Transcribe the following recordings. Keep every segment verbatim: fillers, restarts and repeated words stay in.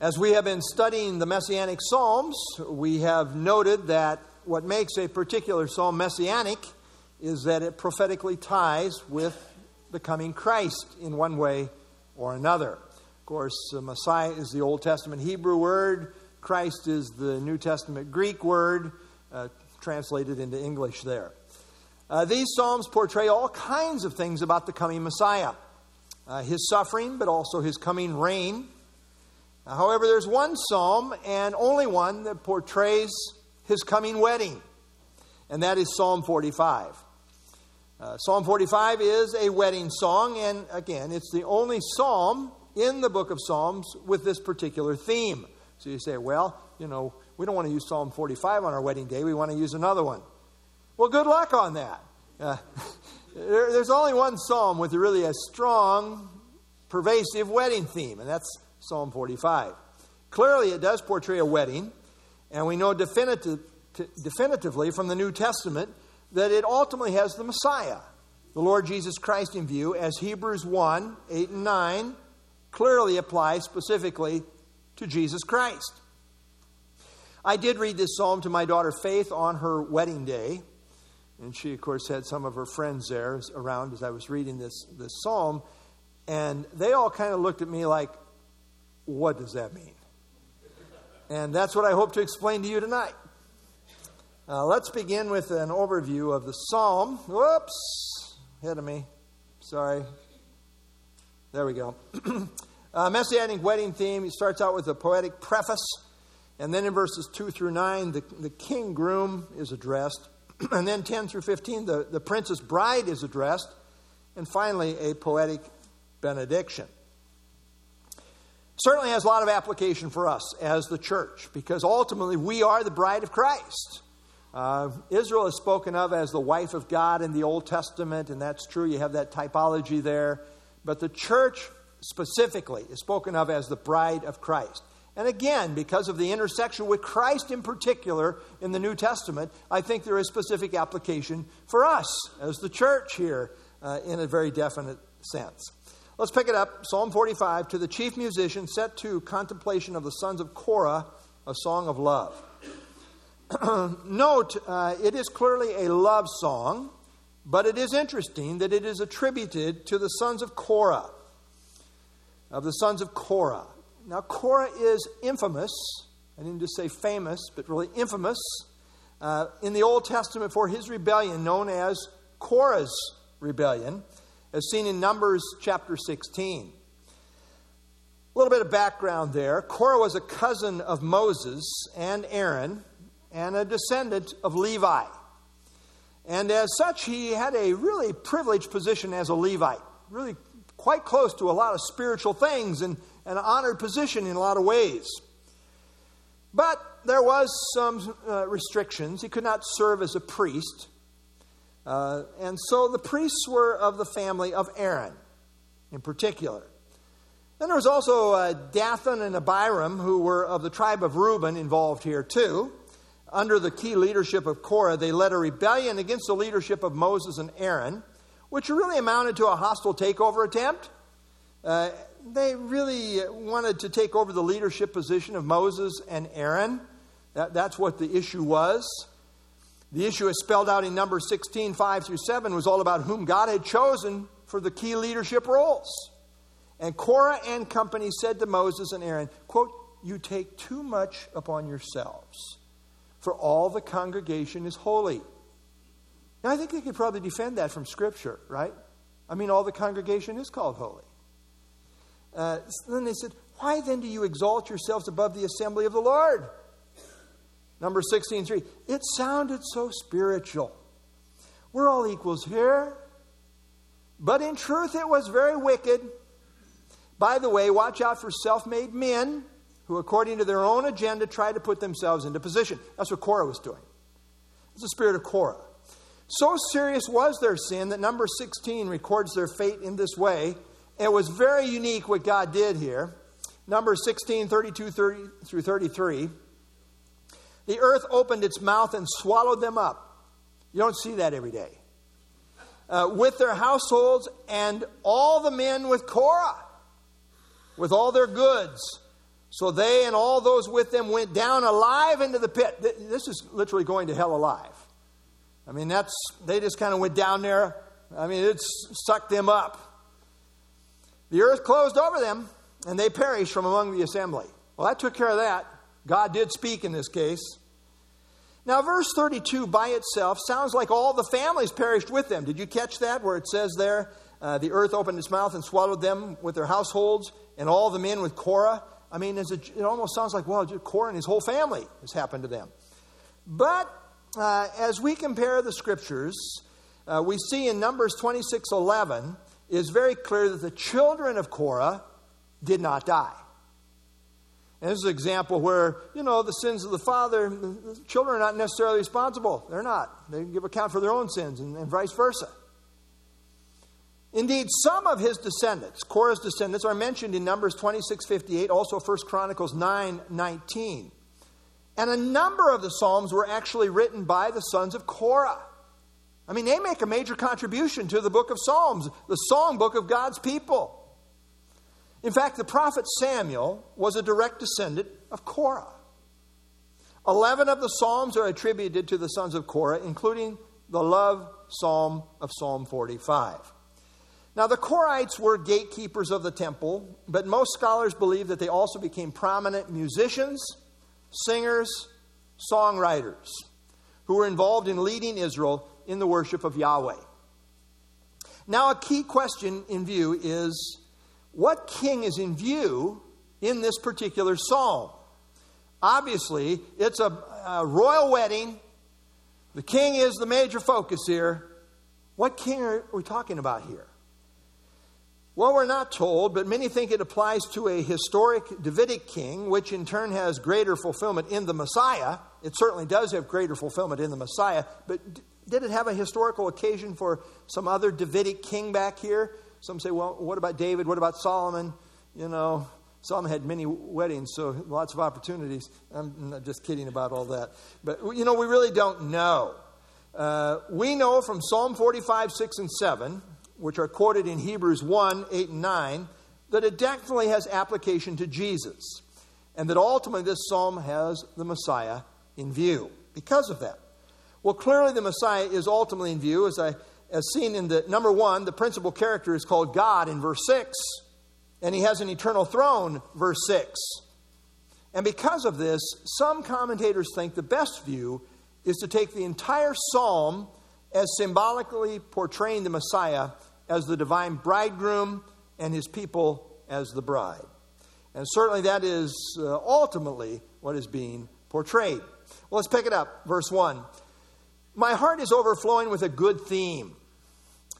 As we have been studying the Messianic Psalms, we have noted that what makes a particular psalm messianic is that it prophetically ties with the coming Christ in one way or another. Of course, Messiah is the Old Testament Hebrew word. Christ is the New Testament Greek word, uh, translated into English there. Uh, these psalms portray all kinds of things about the coming Messiah. Uh, his suffering, but also his coming reign. However, there's one psalm, and only one, that portrays his coming wedding, and that is Psalm forty-five. Uh, Psalm forty-five is a wedding song, and again, it's the only psalm in the book of Psalms with this particular theme. So you say, well, you know, we don't want to use Psalm forty-five on our wedding day, we want to use another one. Well, good luck on that. Uh, there, there's only one psalm with really a strong, pervasive wedding theme, and that's Psalm forty-five. Clearly, it does portray a wedding, and we know definitive, t- definitively from the New Testament that it ultimately has the Messiah, the Lord Jesus Christ, in view, as Hebrews one, eight and nine clearly applies specifically to Jesus Christ. I did read this psalm to my daughter Faith on her wedding day, and she, of course, had some of her friends there around as I was reading this, this psalm, and they all kind of looked at me like, what does that mean? And that's what I hope to explain to you tonight. Uh, let's begin with an overview of the psalm. Whoops, ahead of me. Sorry. There we go. uh, Messianic wedding theme. It starts out with a poetic preface. And then in verses two through nine, the, the king groom is addressed. And then ten through fifteen, the, the princess bride is addressed. And finally, a poetic benediction. Certainly has a lot of application for us as the church, because ultimately we are the bride of Christ. Uh, Israel is spoken of as the wife of God in the Old Testament, and that's true. You have that typology there. But the church specifically is spoken of as the bride of Christ. And again, because of the intersection with Christ in particular in the New Testament, I think there is specific application for us as the church here uh, in a very definite sense. Let's pick it up, Psalm forty-five, to the chief musician, set to contemplation of the sons of Korah, a song of love. Note, uh, it is clearly a love song, but it is interesting that it is attributed to the sons of Korah, of the sons of Korah. Now, Korah is infamous, I didn't just say famous, but really infamous, uh, in the Old Testament for his rebellion, known as Korah's Rebellion, as seen in Numbers chapter sixteen. A little bit of background there. Korah was a cousin of Moses and Aaron and a descendant of Levi. And as such, he had a really privileged position as a Levite, really quite close to a lot of spiritual things and an honored position in a lot of ways. But there was some uh, restrictions. He could not serve as a priest. Uh, and so the priests were of the family of Aaron in particular. Then there was also uh, Dathan and Abiram, who were of the tribe of Reuben, involved here too. Under the key leadership of Korah, they led a rebellion against the leadership of Moses and Aaron, which really amounted to a hostile takeover attempt. Uh, they really wanted to take over the leadership position of Moses and Aaron. That, that's what the issue was. The issue as spelled out in Numbers sixteen, five through seven, was all about whom God had chosen for the key leadership roles. And Korah and company said to Moses and Aaron, quote, "You take too much upon yourselves, for all the congregation is holy." Now, I think they could probably defend that from Scripture, right? I mean, all the congregation is called holy. Uh, so then they said, "Why then do you exalt yourselves above the assembly of the Lord?" Number sixteen three, it sounded so spiritual. We're all equals here. But in truth, it was very wicked. By the way, watch out for self-made men who, according to their own agenda, try to put themselves into position. That's what Korah was doing. It's the spirit of Korah. So serious was their sin that number sixteen records their fate in this way. It was very unique what God did here. Number sixteen, thirty-two through thirty-three. The earth opened its mouth and swallowed them up. You don't see that every day. Uh, with their households and all the men with Korah, with all their goods, So they and all those with them went down alive into the pit. This is literally going to hell alive. I mean, that's they just kind of went down there. I mean, it sucked them up. The earth closed over them, and they perished from among the assembly. Well, that took care of that. God did speak in this case. Now, verse thirty-two by itself sounds like all the families perished with them. Did you catch that where it says there, uh, the earth opened its mouth and swallowed them with their households and all the men with Korah? I mean, it's a, it almost sounds like, well, Korah and his whole family has happened to them. But uh, as we compare the scriptures, uh, we see in Numbers twenty-six eleven, it is very clear that the children of Korah did not die. And this is an example where, you know, the sins of the father, the children are not necessarily responsible. They're not. They give account for their own sins and, and vice versa. Indeed, some of his descendants, Korah's descendants, are mentioned in Numbers twenty-six fifty-eight, also First Chronicles nine nineteen. And a number of the Psalms were actually written by the sons of Korah. I mean, they make a major contribution to the book of Psalms, the psalm book of God's people. In fact, the prophet Samuel was a direct descendant of Korah. Eleven of the Psalms are attributed to the sons of Korah, including the love psalm of Psalm forty-five. Now, the Korahites were gatekeepers of the temple, but most scholars believe that they also became prominent musicians, singers, songwriters, who were involved in leading Israel in the worship of Yahweh. Now, a key question in view is, what king is in view in this particular psalm? Obviously, it's a, a royal wedding. The king is the major focus here. What king are we talking about here? Well, we're not told, but many think it applies to a historic Davidic king, which in turn has greater fulfillment in the Messiah. It certainly does have greater fulfillment in the Messiah, but did it have a historical occasion for some other Davidic king back here? Some say, well, what about David? What about Solomon? You know, Solomon had many weddings, so lots of opportunities. I'm not just kidding about all that. But, you know, we really don't know. Uh, we know from Psalm forty-five, six, and seven, which are quoted in Hebrews one, eight, and nine, that it definitely has application to Jesus, and that ultimately this psalm has the Messiah in view because of that. Well, clearly the Messiah is ultimately in view, as I As seen in the number one, the principal character is called God in verse six, and he has an eternal throne, verse six. And because of this, some commentators think the best view is to take the entire psalm as symbolically portraying the Messiah as the divine bridegroom and his people as the bride. And certainly that is uh, ultimately what is being portrayed. Well, let's pick it up, verse one. My heart is overflowing with a good theme.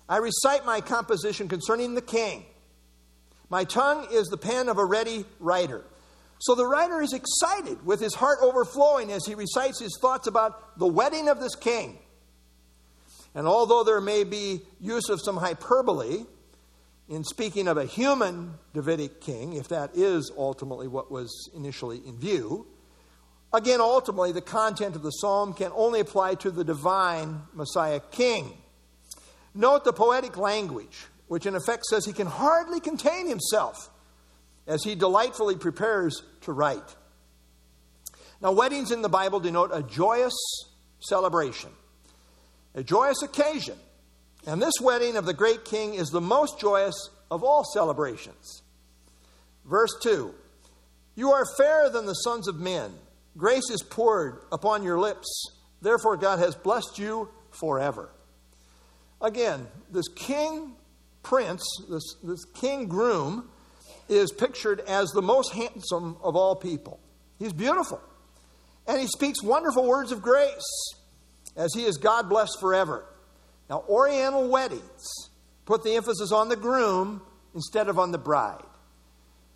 I recite my composition concerning the king. My tongue is the pen of a ready writer. So the writer is excited with his heart overflowing as he recites his thoughts about the wedding of this king. And although there may be use of some hyperbole in speaking of a human Davidic king, if that is ultimately what was initially in view, again, ultimately, the content of the psalm can only apply to the divine Messiah King. Note the poetic language, which in effect says he can hardly contain himself as he delightfully prepares to write. Now, weddings in the Bible denote a joyous celebration, a joyous occasion. And this wedding of the great king is the most joyous of all celebrations. Verse two, you are fairer than the sons of men. Grace is poured upon your lips. Therefore, God has blessed you forever. Again, this king prince, this, this king groom, is pictured as the most handsome of all people. He's beautiful. And he speaks wonderful words of grace as he is God blessed forever. Now, Oriental weddings put the emphasis on the groom instead of on the bride.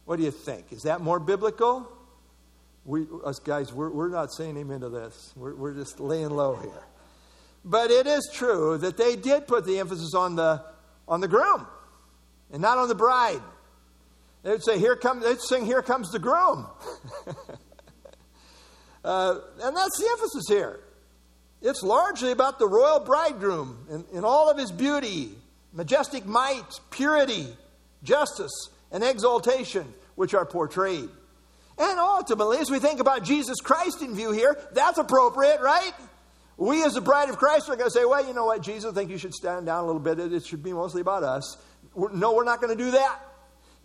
What do you think? Is that more biblical? We, us guys, we're, we're not saying amen to this. We're, we're just laying low here. But it is true that they did put the emphasis on the on the groom and not on the bride. They would say, "Here come." They'd sing, "Here comes the groom," uh, and that's the emphasis here. It's largely about the royal bridegroom in, in all of his beauty, majestic might, purity, justice, and exaltation, which are portrayed. And ultimately, as we think about Jesus Christ in view here, that's appropriate, right? We as the bride of Christ are going to say, well, you know what, Jesus, I think you should stand down a little bit. It should be mostly about us. We're, no, we're not going to do that.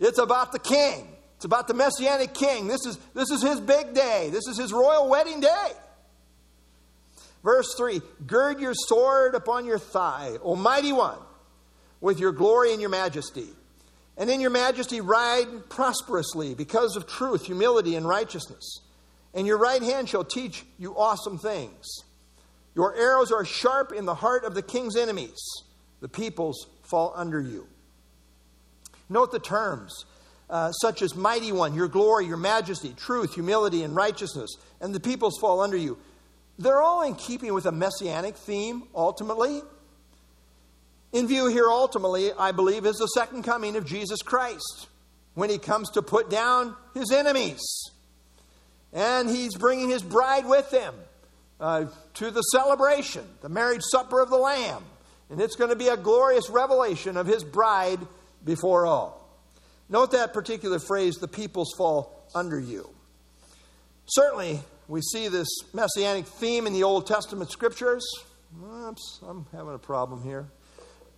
It's about the king. It's about the Messianic king. This is, this is his big day. This is his royal wedding day. Verse three, gird your sword upon your thigh, O mighty one, with your glory and your majesty. And in your majesty ride prosperously because of truth, humility, and righteousness. And your right hand shall teach you awesome things. Your arrows are sharp in the heart of the king's enemies. The peoples fall under you. Note the terms, uh, such as mighty one, your glory, your majesty, truth, humility, and righteousness. And the peoples fall under you. They're all in keeping with a messianic theme, ultimately. In view here, ultimately, I believe, is the second coming of Jesus Christ when he comes to put down his enemies. And he's bringing his bride with him uh, to the celebration, the marriage supper of the Lamb. And it's going to be a glorious revelation of his bride before all. Note that particular phrase, the peoples fall under you. Certainly, we see this messianic theme in the Old Testament scriptures. Oops, I'm having a problem here.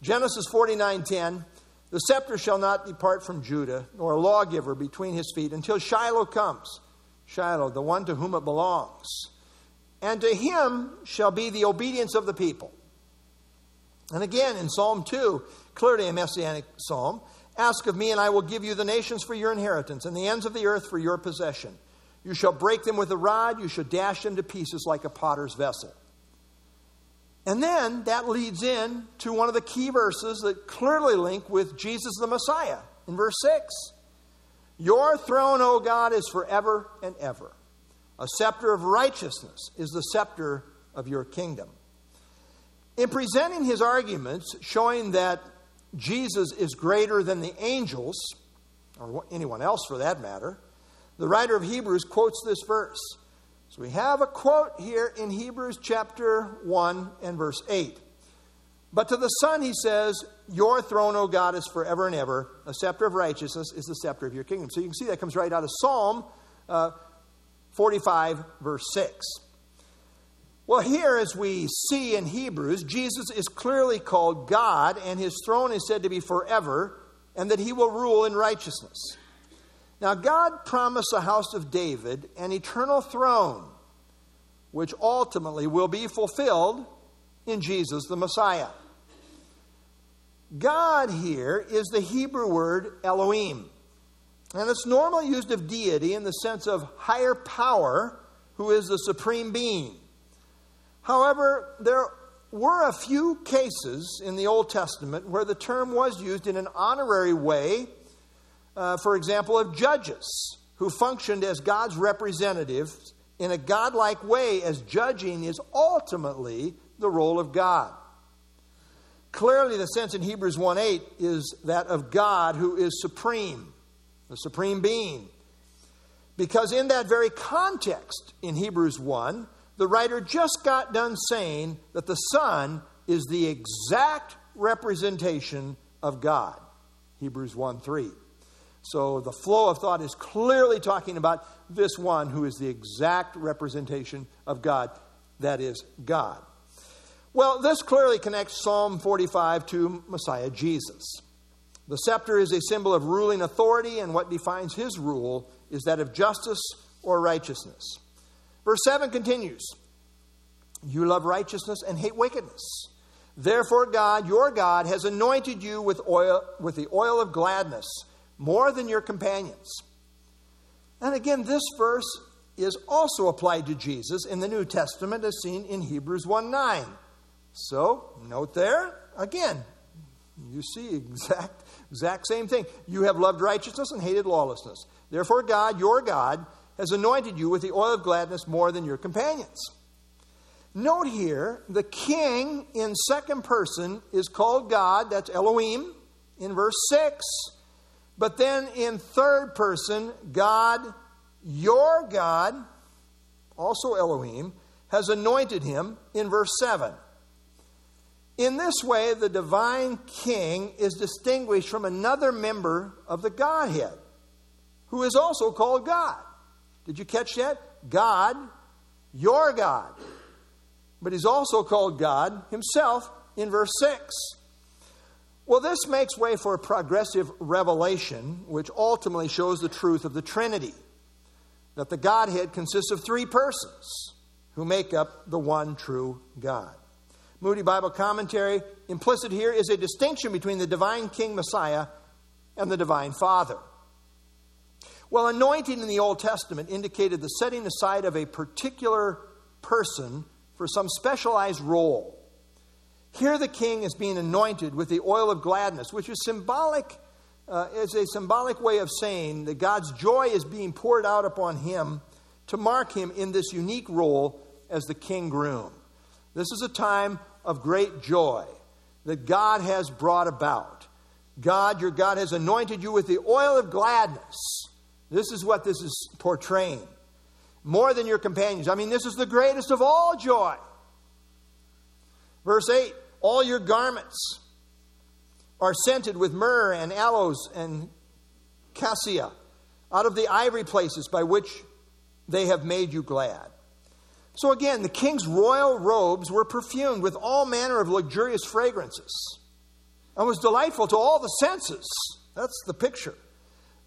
Genesis forty-nine ten, the scepter shall not depart from Judah, nor a lawgiver between his feet, until Shiloh comes. Shiloh, the one to whom it belongs. And to him shall be the obedience of the people. And again, in Psalm two, clearly a messianic psalm, ask of me, and I will give you the nations for your inheritance, and the ends of the earth for your possession. You shall break them with a rod, you shall dash them to pieces like a potter's vessel. And then that leads in to one of the key verses that clearly link with Jesus the Messiah in verse six. Your throne, O God, is forever and ever. A scepter of righteousness is the scepter of your kingdom. In presenting his arguments, showing that Jesus is greater than the angels, or anyone else for that matter, the writer of Hebrews quotes this verse. So we have a quote here in Hebrews chapter one and verse eight. But to the Son, he says, your throne, O God, is forever and ever. A scepter of righteousness is the scepter of your kingdom. So you can see that comes right out of Psalm uh, forty-five, verse six. Well, here, as we see in Hebrews, Jesus is clearly called God, and his throne is said to be forever, and that he will rule in righteousness. Now, God promised the house of David an eternal throne, which ultimately will be fulfilled in Jesus the Messiah. God here is the Hebrew word Elohim. And it's normally used of deity in the sense of higher power, who is the supreme being. However, there were a few cases in the Old Testament where the term was used in an honorary way. Uh, for example, of judges who functioned as God's representatives in a godlike way, as judging is ultimately the role of God. Clearly, the sense in Hebrews one eight is that of God who is supreme, the supreme being. Because in that very context in Hebrews one, the writer just got done saying that the Son is the exact representation of God. Hebrews one three. So the flow of thought is clearly talking about this one who is the exact representation of God, that is, God. Well, this clearly connects Psalm forty-five to Messiah Jesus. The scepter is a symbol of ruling authority, and what defines his rule is that of justice or righteousness. Verse seven continues, you love righteousness and hate wickedness. Therefore God, your God, has anointed you with oil, with the oil of gladness, more than your companions. And again, this verse is also applied to Jesus in the New Testament as seen in Hebrews one nine. So, note there, again, you see exact, exact same thing. You have loved righteousness and hated lawlessness. Therefore, God, your God, has anointed you with the oil of gladness more than your companions. Note here, the king in second person is called God, that's Elohim, in verse six. But then in third person, God, your God, also Elohim, has anointed him in verse seven. In this way, the divine king is distinguished from another member of the Godhead, who is also called God, Did you catch that? God, your God. But he's also called God himself in verse six. Well, this makes way for a progressive revelation, which ultimately shows the truth of the Trinity, that the Godhead consists of three persons who make up the one true God. Moody Bible Commentary, implicit here is a distinction between the divine King Messiah and the divine Father. Well, anointing in the Old Testament indicated the setting aside of a particular person for some specialized role. Here the king is being anointed with the oil of gladness, which is symbolic, uh, is a symbolic way of saying that God's joy is being poured out upon him to mark him in this unique role as the king groom. This is a time of great joy that God has brought about. God, your God, has anointed you with the oil of gladness. This is what this is portraying. More than your companions. I mean, this is the greatest of all joy. Verse eight, all your garments are scented with myrrh and aloes and cassia out of the ivory places by which they have made you glad. So again, the king's royal robes were perfumed with all manner of luxurious fragrances and was delightful to all the senses. That's the picture.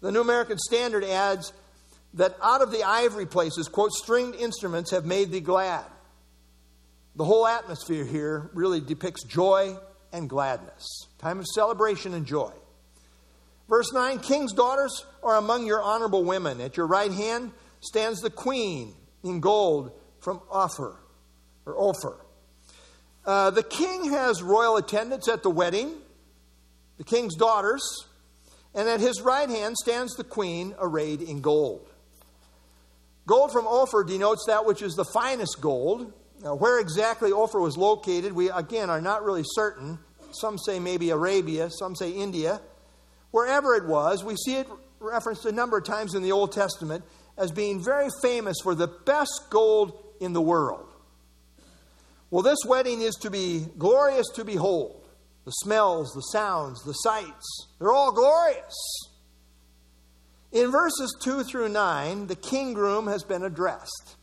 The New American Standard adds that out of the ivory places, quote, stringed instruments have made thee glad. The whole atmosphere here really depicts joy and gladness. Time of celebration and joy. Verse nine, king's daughters are among your honorable women. At your right hand stands the queen in gold from Ophir, or Ophir. Uh, the king has royal attendants at the wedding, the king's daughters, and at his right hand stands the queen arrayed in gold. Gold from Ophir denotes that which is the finest gold. Now, where exactly Ophir was located, we, again, are not really certain. Some say maybe Arabia, some say India. Wherever it was, we see it referenced a number of times in the Old Testament as being very famous for the best gold in the world. Well, this wedding is to be glorious to behold. The smells, the sounds, the sights, they're all glorious. In verses two through nine, the king-groom has been addressed.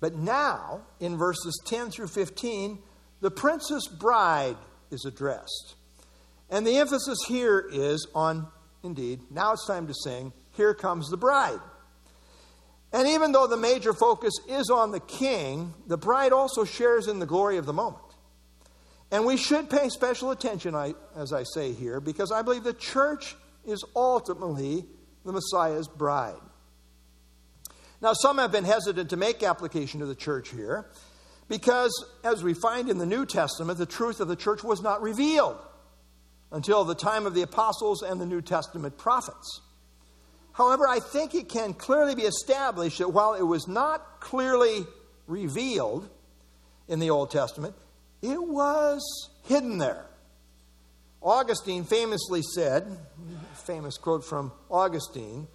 But now, in verses ten through fifteen, the princess bride is addressed. And the emphasis here is on, indeed, now it's time to sing, here comes the bride. And even though the major focus is on the king, the bride also shares in the glory of the moment. And we should pay special attention, as I say here, because I believe the church is ultimately the Messiah's bride. Now, some have been hesitant to make application to the church here because, as we find in the New Testament, the truth of the church was not revealed until the time of the apostles and the New Testament prophets. However, I think it can clearly be established that while it was not clearly revealed in the Old Testament, it was hidden there. Augustine famously said, famous quote from Augustine,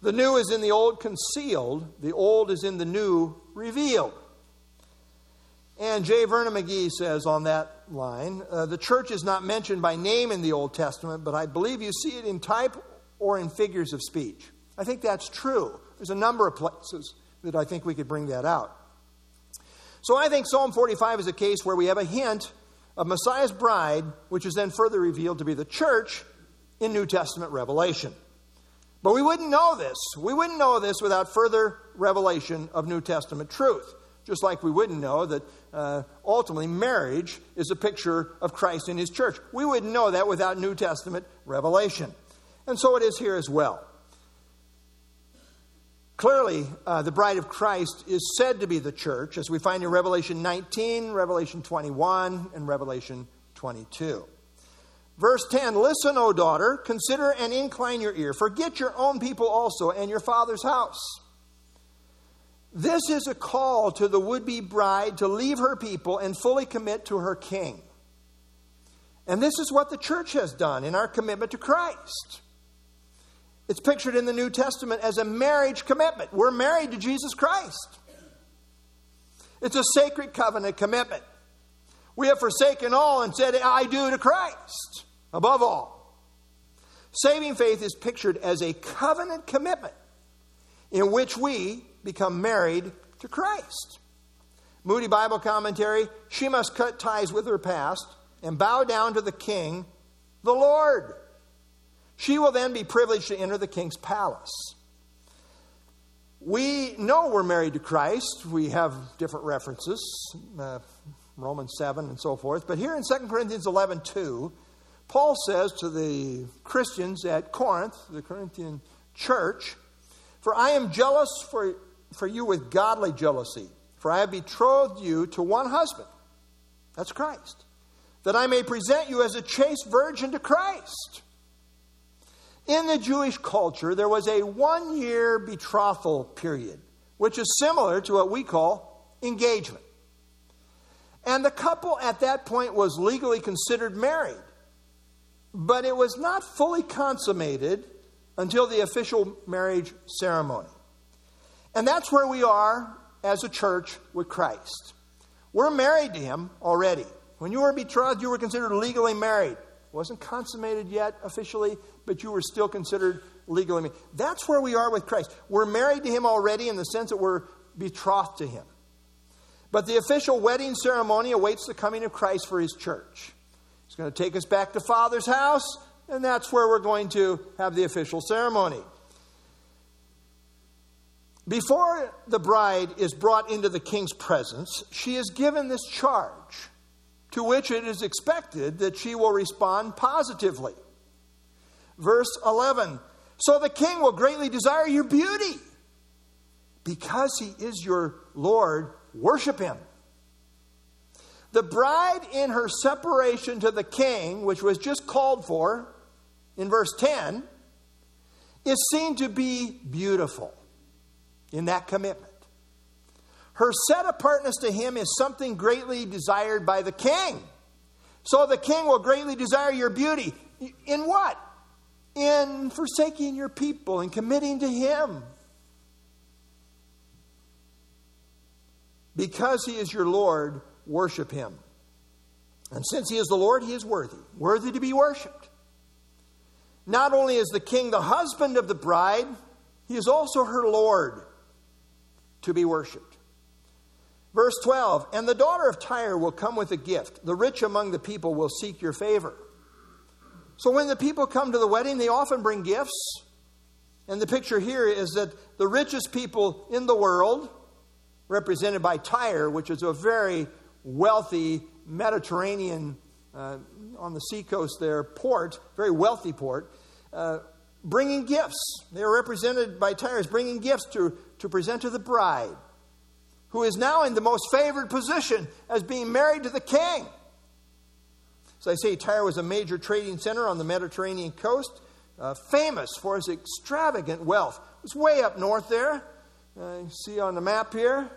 "The new is in the old concealed, the old is in the new revealed." And J. Vernon McGee says on that line, uh, the church is not mentioned by name in the Old Testament, but I believe you see it in type or in figures of speech. I think that's true. There's a number of places that I think we could bring that out. So I think Psalm forty-five is a case where we have a hint of Messiah's bride, which is then further revealed to be the church in New Testament revelation. But we wouldn't know this. We wouldn't know this without further revelation of New Testament truth, just like we wouldn't know that uh, ultimately marriage is a picture of Christ and his church. We wouldn't know that without New Testament revelation. And so it is here as well. Clearly, uh, the bride of Christ is said to be the church, as we find in Revelation nineteen, Revelation twenty-one, and Revelation twenty-two. Verse ten, listen, O daughter, consider and incline your ear. Forget your own people also and your father's house. This is a call to the would-be bride to leave her people and fully commit to her king. And this is what the church has done in our commitment to Christ. It's pictured in the New Testament as a marriage commitment. We're married to Jesus Christ. It's a sacred covenant commitment. We have forsaken all and said, I do to Christ, above all. Saving faith is pictured as a covenant commitment in which we, become married to Christ. Moody Bible Commentary, she must cut ties with her past and bow down to the King, the Lord. She will then be privileged to enter the King's palace. We know we're married to Christ. We have different references, uh, Romans seven and so forth. But here in Second Corinthians eleven two, Paul says to the Christians at Corinth, the Corinthian church, "For I am jealous for, for you with godly jealousy, for I have betrothed you to one husband," that's Christ, "that I may present you as a chaste virgin to Christ." In the Jewish culture, there was a one-year betrothal period, which is similar to what we call engagement. And the couple at that point was legally considered married, but it was not fully consummated until the official marriage ceremony. And that's where we are as a church with Christ. We're married to Him already. When you were betrothed, you were considered legally married. Wasn't consummated yet officially, but you were still considered legally married. That's where we are with Christ. We're married to Him already in the sense that we're betrothed to Him. But the official wedding ceremony awaits the coming of Christ for His church. He's going to take us back to Father's house, and that's where we're going to have the official ceremony. Before the bride is brought into the King's presence, she is given this charge, to which it is expected that she will respond positively. Verse eleven, "So the King will greatly desire your beauty. Because He is your Lord, worship Him." The bride in her separation to the King, which was just called for in verse ten, is seen to be beautiful in that commitment. Her set-apartness to Him is something greatly desired by the King. So the King will greatly desire your beauty. In what? In forsaking your people and committing to Him. Because He is your Lord, worship Him. And since He is the Lord, He is worthy. Worthy to be worshipped. Not only is the King the husband of the bride, He is also her Lord, to be worshipped. Verse twelve, "And the daughter of Tyre will come with a gift. The rich among the people will seek your favor." So when the people come to the wedding, they often bring gifts. And the picture here is that the richest people in the world, represented by Tyre, which is a very wealthy Mediterranean, uh, on the seacoast there, port, very wealthy port, uh, bringing gifts. They are represented by Tyre as bringing gifts to, to present to the bride, who is now in the most favored position as being married to the King. As I say, Tyre was a major trading center on the Mediterranean coast, uh, famous for its extravagant wealth. It was way up north there. Uh, you see on the map here,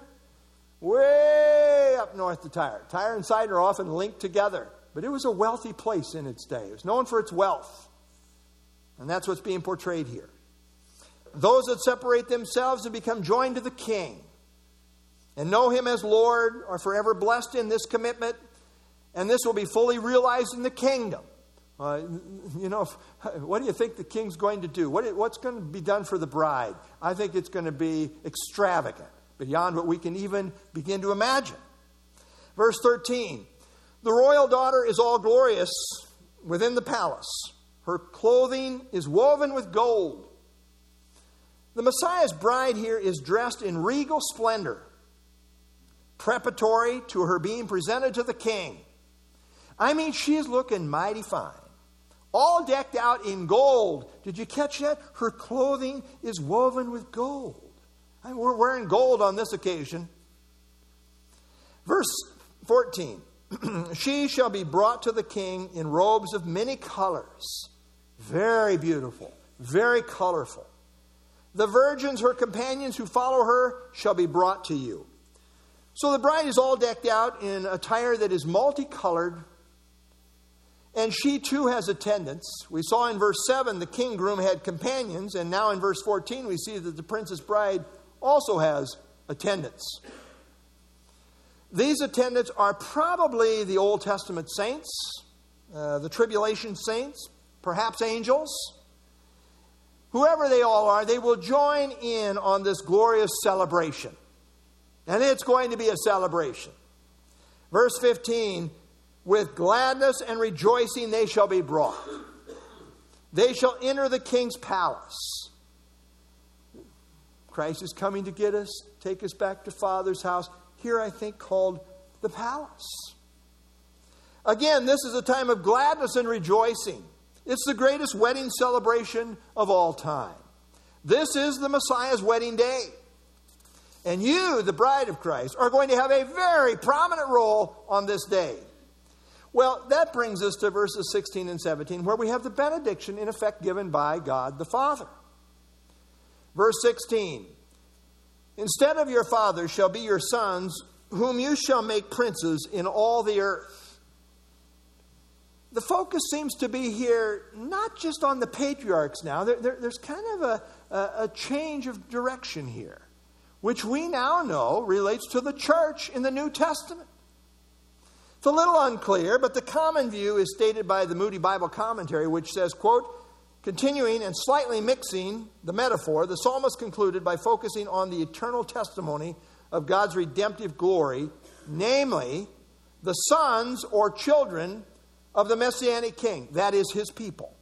way up north to Tyre. Tyre and Sidon are often linked together, but it was a wealthy place in its day. It was known for its wealth, and that's what's being portrayed here. Those that separate themselves and become joined to the King and know Him as Lord are forever blessed in this commitment, and this will be fully realized in the kingdom. Uh, you know, what do you think the King's going to do? What, what's going to be done for the bride? I think it's going to be extravagant, beyond what we can even begin to imagine. Verse thirteen, "The royal daughter is all glorious within the palace. Her clothing is woven with gold." The Messiah's bride here is dressed in regal splendor, preparatory to her being presented to the King. I mean, she's looking mighty fine, all decked out in gold. Did you catch that? Her clothing is woven with gold. I mean, we're wearing gold on this occasion. Verse fourteen, "She shall be brought to the King in robes of many colors." Very beautiful, very colorful. "The virgins, her companions who follow her, shall be brought to you." So the bride is all decked out in attire that is multicolored, and she too has attendants. We saw in verse seven the king groom had companions, and now in verse fourteen we see that the princess bride also has attendants. These attendants are probably the Old Testament saints, uh, the tribulation saints, perhaps angels. whoever they all are, they will join in on this glorious celebration. And it's going to be a celebration. Verse fifteen, with gladness and rejoicing they shall be brought. They shall enter the king's palace. Christ is coming to get us, take us back to Father's house. Here, I think, called the palace. Again, this is a time of gladness and rejoicing. It's the greatest wedding celebration of all time. This is the Messiah's wedding day. And you, the bride of Christ, are going to have a very prominent role on this day. Well, that brings us to verses sixteen and seventeen, where we have the benediction, in effect, given by God the Father. Verse sixteen, instead of your fathers shall be your sons, whom you shall make princes in all the earth. The focus seems to be here not just on the patriarchs now. There, there, there's kind of a, a, a change of direction here, which we now know relates to the church in the New Testament. It's a little unclear, but the common view is stated by the Moody Bible Commentary, which says, quote, continuing and slightly mixing the metaphor, the psalmist concluded by focusing on the eternal testimony of God's redemptive glory, namely, the sons or children of the Messianic King, that is, his people,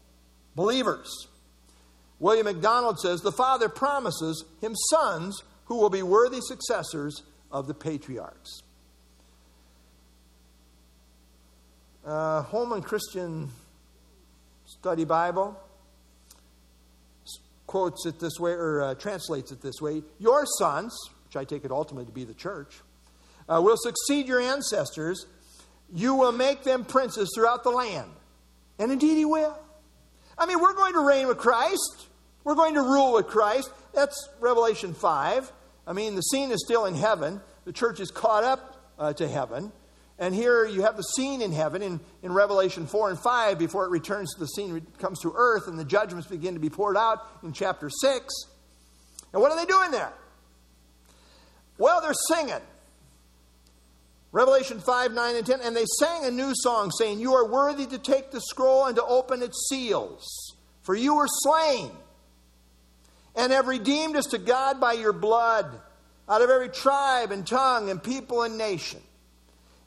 believers. William MacDonald says, the Father promises him sons who will be worthy successors of the patriarchs. Uh, Holman Christian Study Bible quotes it this way, or uh, translates it this way. Your sons, which I take it ultimately to be the church, uh, will succeed your ancestors. You will make them princes throughout the land. And indeed he will. I mean, we're going to reign with Christ. We're going to rule with Christ. That's Revelation five. I mean, the scene is still in heaven. The church is caught up uh, to heaven. And here you have the scene in heaven in, in Revelation four and five before it returns to the scene, it comes to earth and the judgments begin to be poured out in chapter six. And what are they doing there? Well, they're singing. Revelation five, nine, and ten. And they sang a new song saying, you are worthy to take the scroll and to open its seals. For you were slain and have redeemed us to God by your blood out of every tribe and tongue and people and nation.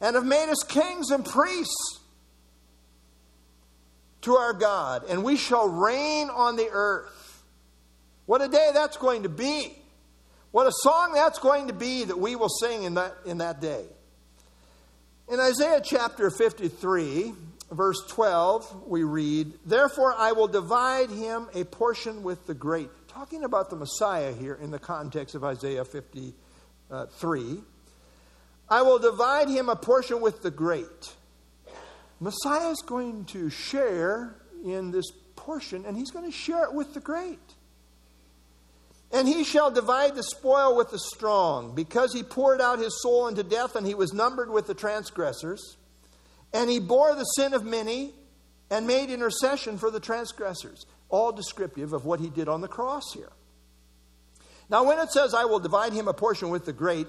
And have made us kings and priests to our God. And we shall reign on the earth. What a day that's going to be. What a song that's going to be that we will sing in that, in that day. In Isaiah chapter fifty-three, verse twelve, we read, therefore I will divide him a portion with the great. Talking about the Messiah here in the context of Isaiah fifty-three. I will divide him a portion with the great. Messiah is going to share in this portion, and he's going to share it with the great. And he shall divide the spoil with the strong, because he poured out his soul into death, and he was numbered with the transgressors. And he bore the sin of many, and made intercession for the transgressors. All descriptive of what he did on the cross here. Now, when it says, I will divide him a portion with the great,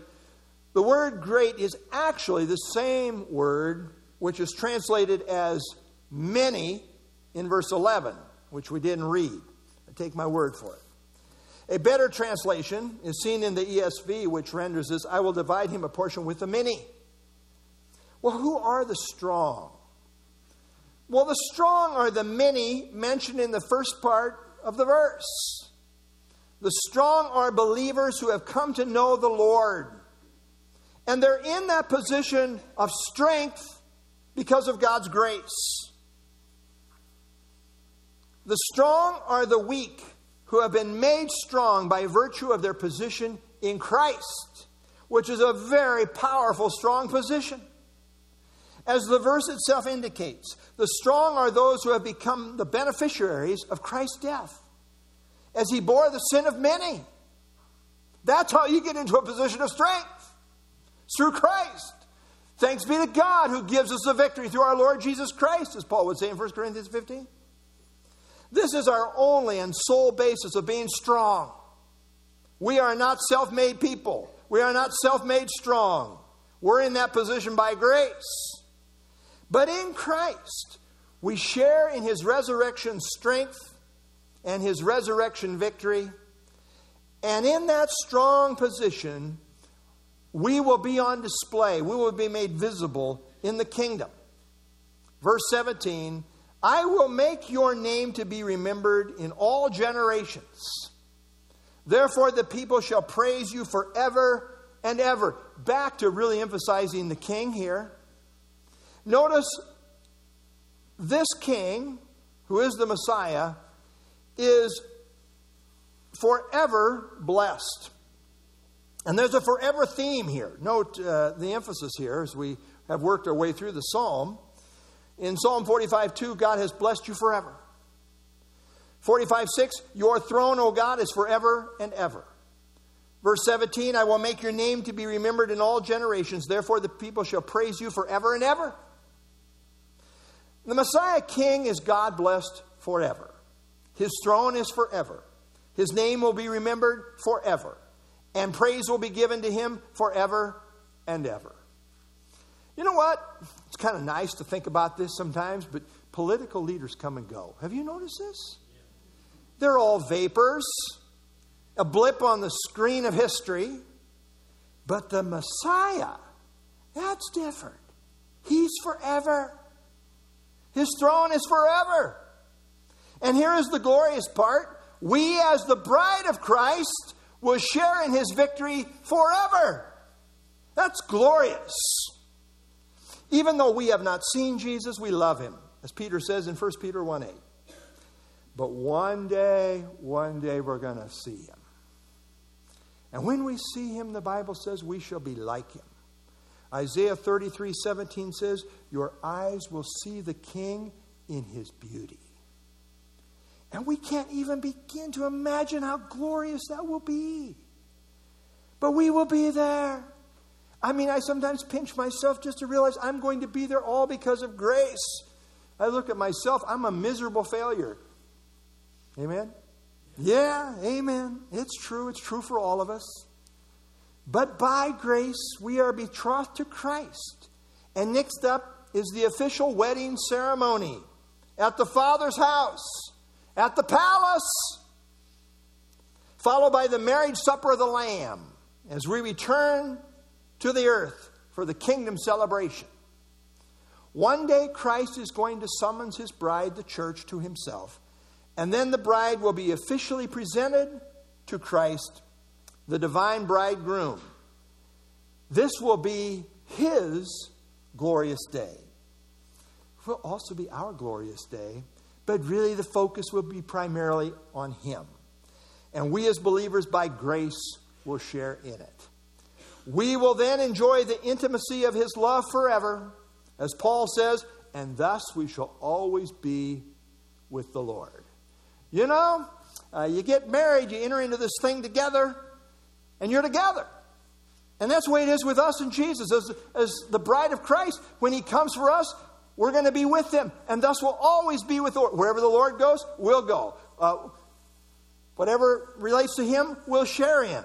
the word great is actually the same word which is translated as many in verse eleven, which we didn't read. I take my word for it. A better translation is seen in the E S V, which renders this, I will divide him a portion with the many. Well, who are the strong? Well, the strong are the many mentioned in the first part of the verse. The strong are believers who have come to know the Lord. And they're in that position of strength because of God's grace. The strong are the weak who have been made strong by virtue of their position in Christ, which is a very powerful, strong position. As the verse itself indicates, the strong are those who have become the beneficiaries of Christ's death, as he bore the sin of many. That's how you get into a position of strength. Through Christ. Thanks be to God who gives us the victory through our Lord Jesus Christ, as Paul would say in First Corinthians fifteen. This is our only and sole basis of being strong. We are not self-made people. We are not self-made strong. We're in that position by grace. But in Christ, we share in his resurrection strength and his resurrection victory. And in that strong position, we will be on display. We will be made visible in the kingdom. Verse seventeen, I will make your name to be remembered in all generations. Therefore, the people shall praise you forever and ever. Back to really emphasizing the king here. Notice this king, who is the Messiah, is forever blessed. And there's a forever theme here. Note uh, the emphasis here as we have worked our way through the psalm. In Psalm forty-five two, God has blessed you forever. forty-five six, your throne, O God, is forever and ever. Verse seventeen, I will make your name to be remembered in all generations. Therefore, the people shall praise you forever and ever. The Messiah King is God blessed forever. His throne is forever. His name will be remembered forever. And praise will be given to him forever and ever. You know what? It's kind of nice to think about this sometimes, but political leaders come and go. Have you noticed this? They're all vapors, a blip on the screen of history. But the Messiah, that's different. He's forever. His throne is forever. And here is the glorious part. We, as the bride of Christ, will share in his victory forever. That's glorious. Even though we have not seen Jesus, we love him, as Peter says in First Peter one eight. But one day, one day we're going to see him. And when we see him, the Bible says we shall be like him. Isaiah thirty-three seventeen says, your eyes will see the King in his beauty. And we can't even begin to imagine how glorious that will be. But we will be there. I mean, I sometimes pinch myself just to realize I'm going to be there all because of grace. I look at myself, I'm a miserable failure. Amen? Yeah, amen. It's true. It's true for all of us. But by grace, we are betrothed to Christ. And next up is the official wedding ceremony at the Father's house, at the palace, followed by the marriage supper of the Lamb as we return to the earth for the kingdom celebration. One day Christ is going to summons his bride, the church, to himself. And then the bride will be officially presented to Christ, the divine bridegroom. This will be his glorious day. It will also be our glorious day. But really the focus will be primarily on him. And we as believers by grace will share in it. We will then enjoy the intimacy of his love forever, as Paul says, and thus we shall always be with the Lord. You know, uh, you get married, you enter into this thing together, and you're together. And that's the way it is with us and Jesus. As, as the bride of Christ, when he comes for us, we're going to be with him, and thus we'll always be with the Lord. Wherever the Lord goes, we'll go. Uh, whatever relates to him, we'll share in.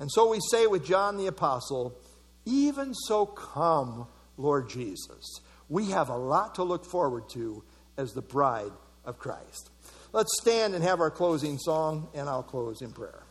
And so we say with John the Apostle, even so come, Lord Jesus. We have a lot to look forward to as the bride of Christ. Let's stand and have our closing song, and I'll close in prayer.